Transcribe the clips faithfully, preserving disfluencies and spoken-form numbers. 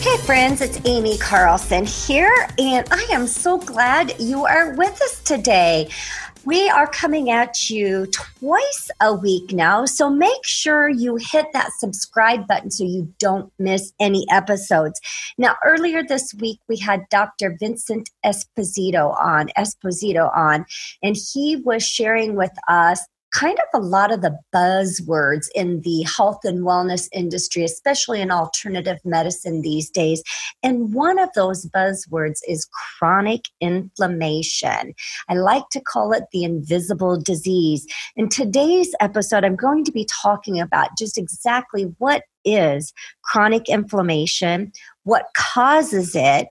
Hey friends, it's Aimee Carlson here, and I am so glad you are with us today. We are coming at you twice a week now, so make sure you hit that subscribe button so you don't miss any episodes. Now, earlier this week, we had Doctor Vincent Esposito on, Esposito on, and he was sharing with us kind of a lot of the buzzwords in the health and wellness industry, especially in alternative medicine these days. And one of those buzzwords is chronic inflammation. I like to call it the invisible disease. In today's episode, I'm going to be talking about just exactly what is chronic inflammation, what causes it,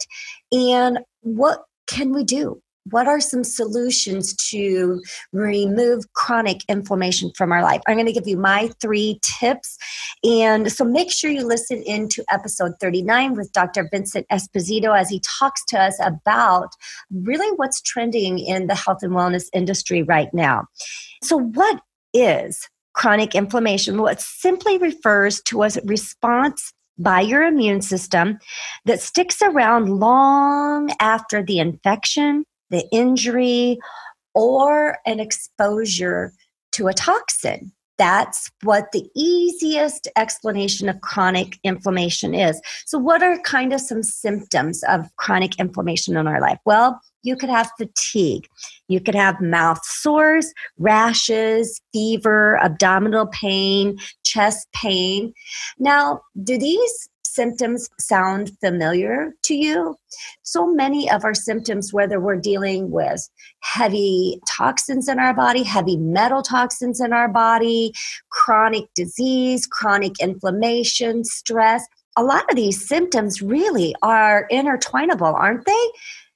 and what can we do? What are some solutions to remove chronic inflammation from our life? I'm going to give you my three tips. And so make sure you listen in to episode thirty-nine with Doctor Vincent Esposito as he talks to us about really what's trending in the health and wellness industry right now. So what is chronic inflammation? Well, it simply refers to a response by your immune system that sticks around long after the infection, the injury, or an exposure to a toxin. That's what the easiest explanation of chronic inflammation is. So what are kind of some symptoms of chronic inflammation in our life? Well, you could have fatigue. You could have mouth sores, rashes, fever, abdominal pain, chest pain. Now, do these symptoms sound familiar to you? So many of our symptoms, whether we're dealing with heavy toxins in our body, heavy metal toxins in our body, chronic disease, chronic inflammation, stress, a lot of these symptoms really are intertwinable, aren't they?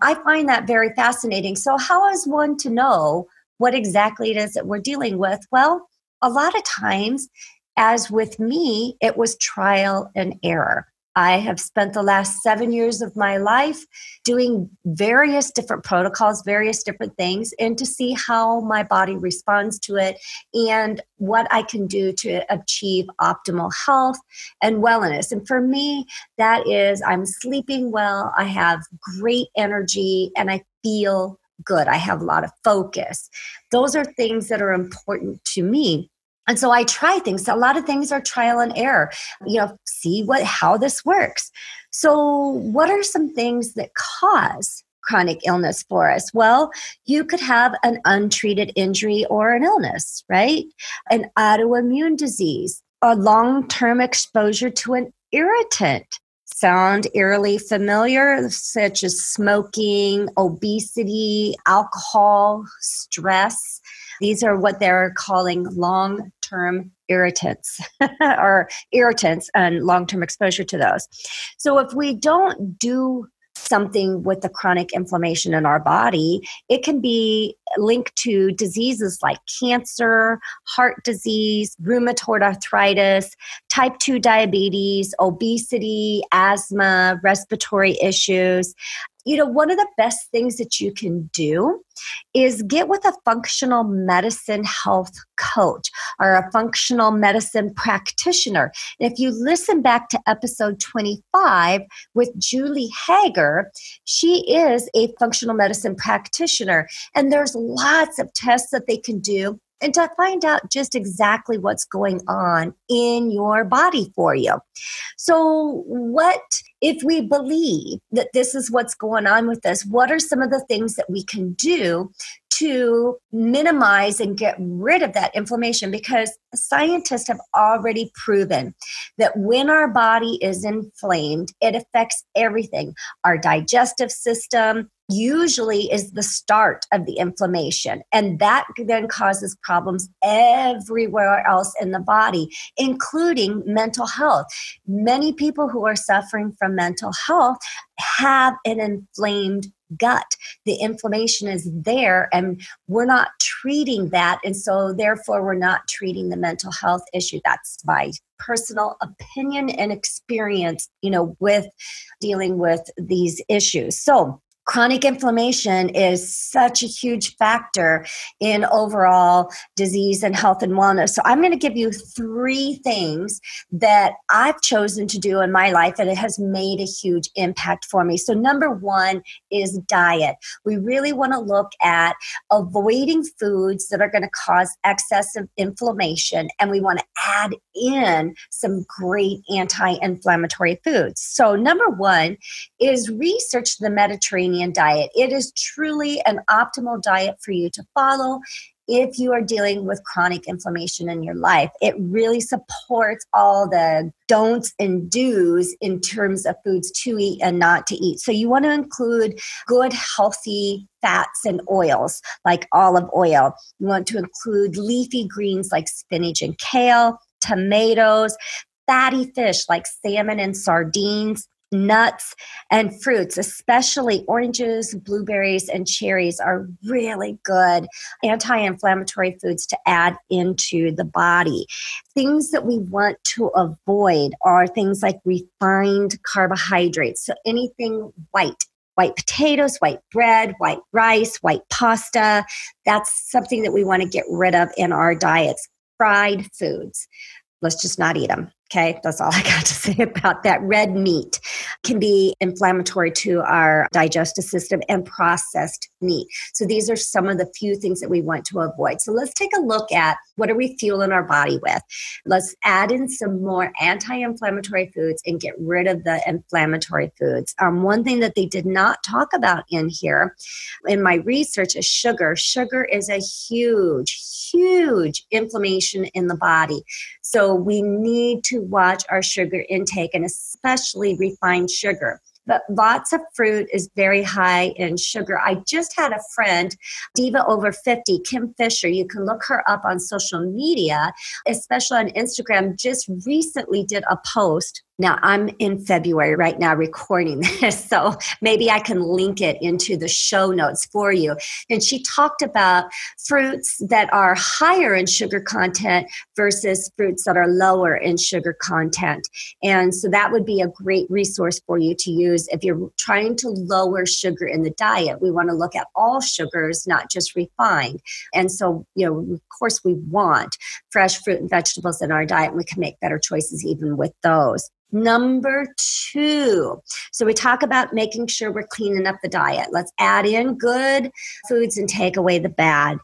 I find that very fascinating. So how is one to know what exactly it is that we're dealing with? Well, a lot of times, as with me, it was trial and error. I have spent the last seven years of my life doing various different protocols, various different things, and to see how my body responds to it and what I can do to achieve optimal health and wellness. And for me, that is I'm sleeping well, I have great energy, and I feel good. I have a lot of focus. Those are things that are important to me. And so I try things. A lot of things are trial and error, you know, see what how this works. So what are some things that cause chronic illness for us? Well, you could have an untreated injury or an illness, right? An autoimmune disease, a long-term exposure to an irritant. Sound eerily familiar, such as smoking, obesity, alcohol, stress. These are what they're calling long-term irritants or irritants and long-term exposure to those. So if we don't do something with the chronic inflammation in our body, it can be linked to diseases like cancer, heart disease, rheumatoid arthritis, type two diabetes, obesity, asthma, respiratory issues. You know, one of the best things that you can do is get with a functional medicine health coach or a functional medicine practitioner. And if you listen back to episode twenty-five with Julie Hager, she is a functional medicine practitioner. And there's lots of tests that they can do and to find out just exactly what's going on in your body for you. So what, if we believe that this is what's going on with us, what are some of the things that we can do to minimize and get rid of that inflammation, because scientists have already proven that when our body is inflamed, it affects everything. Our digestive system usually is the start of the inflammation, and that then causes problems everywhere else in the body, including mental health. Many people who are suffering from mental health have an inflamed gut. The inflammation is there, and we're not treating that, and so therefore we're not treating the mental health issue. That's my personal opinion and experience, you know, with dealing with these issues. So chronic inflammation is such a huge factor in overall disease and health and wellness. So I'm going to give you three things that I've chosen to do in my life that it has made a huge impact for me. So number one is diet. We really want to look at avoiding foods that are going to cause excessive inflammation, and we want to add in some great anti-inflammatory foods. So number one is research the Mediterranean diet. It is truly an optimal diet for you to follow if you are dealing with chronic inflammation in your life. It really supports all the don'ts and do's in terms of foods to eat and not to eat. So you want to include good, healthy fats and oils like olive oil. You want to include leafy greens like spinach and kale, tomatoes, fatty fish like salmon and sardines, nuts and fruits, especially oranges, blueberries, and cherries are really good anti-inflammatory foods to add into the body. Things that we want to avoid are things like refined carbohydrates, so anything white. White potatoes, white bread, white rice, white pasta. That's something that we want to get rid of in our diets. Fried foods. Let's just not eat them. Okay, that's all I got to say about that. Red meat can be inflammatory to our digestive system, and processed meat. So these are some of the few things that we want to avoid. So let's take a look at what are we fueling our body with. Let's add in some more anti-inflammatory foods and get rid of the inflammatory foods. Um, one thing that they did not talk about in here in my research is sugar. Sugar is a huge, huge inflammation in the body. So we need to watch our sugar intake, and especially refined sugar. But lots of fruit is very high in sugar. I just had a friend, Diva Over fifty, Kim Fisher. You can look her up on social media, especially on Instagram. Just recently did a post. Now, I'm in February right now recording this, so maybe I can link it into the show notes for you. And she talked about fruits that are higher in sugar content versus fruits that are lower in sugar content. And so that would be a great resource for you to use if you're trying to lower sugar in the diet. We want to look at all sugars, not just refined. And so, you know, of course, we want fresh fruit and vegetables in our diet, and we can make better choices even with those. Number two, so we talk about making sure we're cleaning up the diet. Let's add in good foods and take away the bad.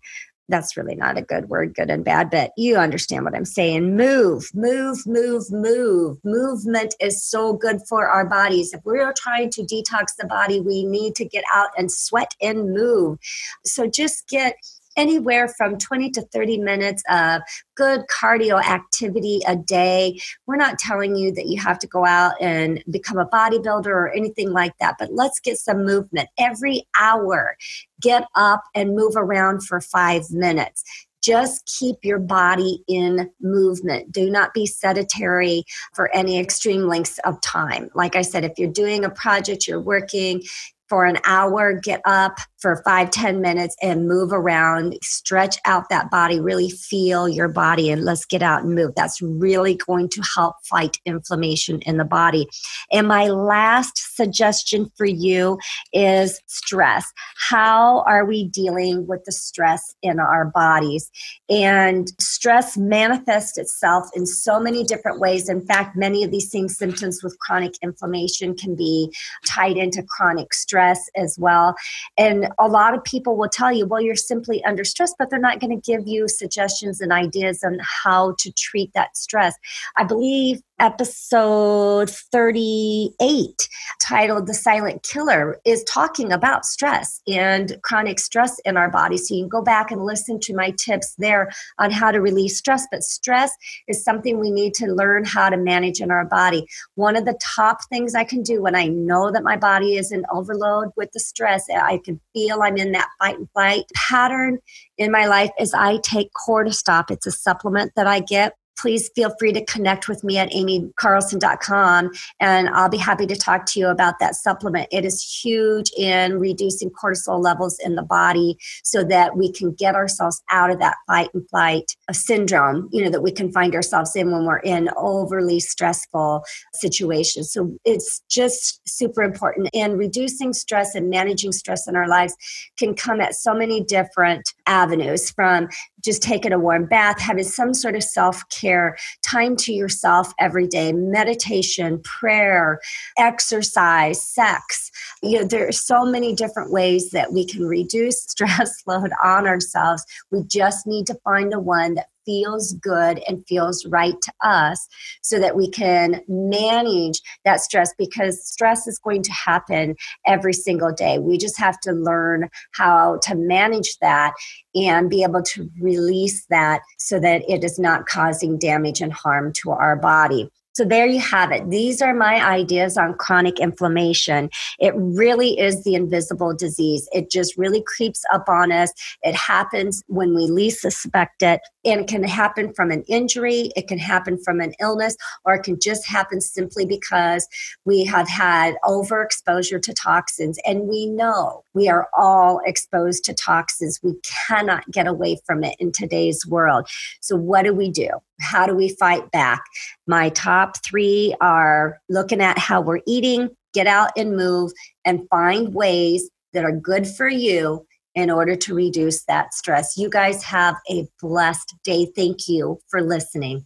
That's really not a good word, good and bad, but you understand what I'm saying. Move, move, move, move. Movement is so good for our bodies. If we're trying to detox the body, we need to get out and sweat and move. So just get anywhere from twenty to thirty minutes of good cardio activity a day. We're not telling you that you have to go out and become a bodybuilder or anything like that, but let's get some movement. Every hour, get up and move around for five minutes. Just keep your body in movement. Do not be sedentary for any extreme lengths of time. Like I said, if you're doing a project, you're working for an hour, get up for five, ten minutes and move around, stretch out that body, really feel your body, and let's get out and move. That's really going to help fight inflammation in the body. And my last suggestion for you is stress. How are we dealing with the stress in our bodies? And stress manifests itself in so many different ways. In fact, many of these same symptoms with chronic inflammation can be tied into chronic stress. stress as well. And a lot of people will tell you, well, you're simply under stress, but they're not going to give you suggestions and ideas on how to treat that stress. I believe episode thirty-eight, titled The Silent Killer, is talking about stress and chronic stress in our body. So you can go back and listen to my tips there on how to release stress. But stress is something we need to learn how to manage in our body. One of the top things I can do when I know that my body is in overload with the stress, I can feel I'm in that fight and flight pattern in my life, is I take Cortistop. It's a supplement that I get. Please feel free to connect with me at aimee carlson dot com, and I'll be happy to talk to you about that supplement. It is huge in reducing cortisol levels in the body so that we can get ourselves out of that fight and flight syndrome, you know, that we can find ourselves in when we're in overly stressful situations. So it's just super important. And reducing stress and managing stress in our lives can come at so many different avenues, from just taking a warm bath, having some sort of self-care, time to yourself every day, meditation, prayer, exercise, sex. You know, there are so many different ways that we can reduce stress load on ourselves. We just need to find the one that feels good and feels right to us so that we can manage that stress, because stress is going to happen every single day. We just have to learn how to manage that and be able to release that so that it is not causing damage and harm to our body. So there you have it. These are my ideas on chronic inflammation. It really is the invisible disease. It just really creeps up on us. It happens when we least suspect it. And it can happen from an injury, it can happen from an illness, or it can just happen simply because we have had overexposure to toxins. And we know we are all exposed to toxins. We cannot get away from it in today's world. So what do we do? How do we fight back? My top three are looking at how we're eating, get out and move, and find ways that are good for you in order to reduce that stress. You guys have a blessed day. Thank you for listening.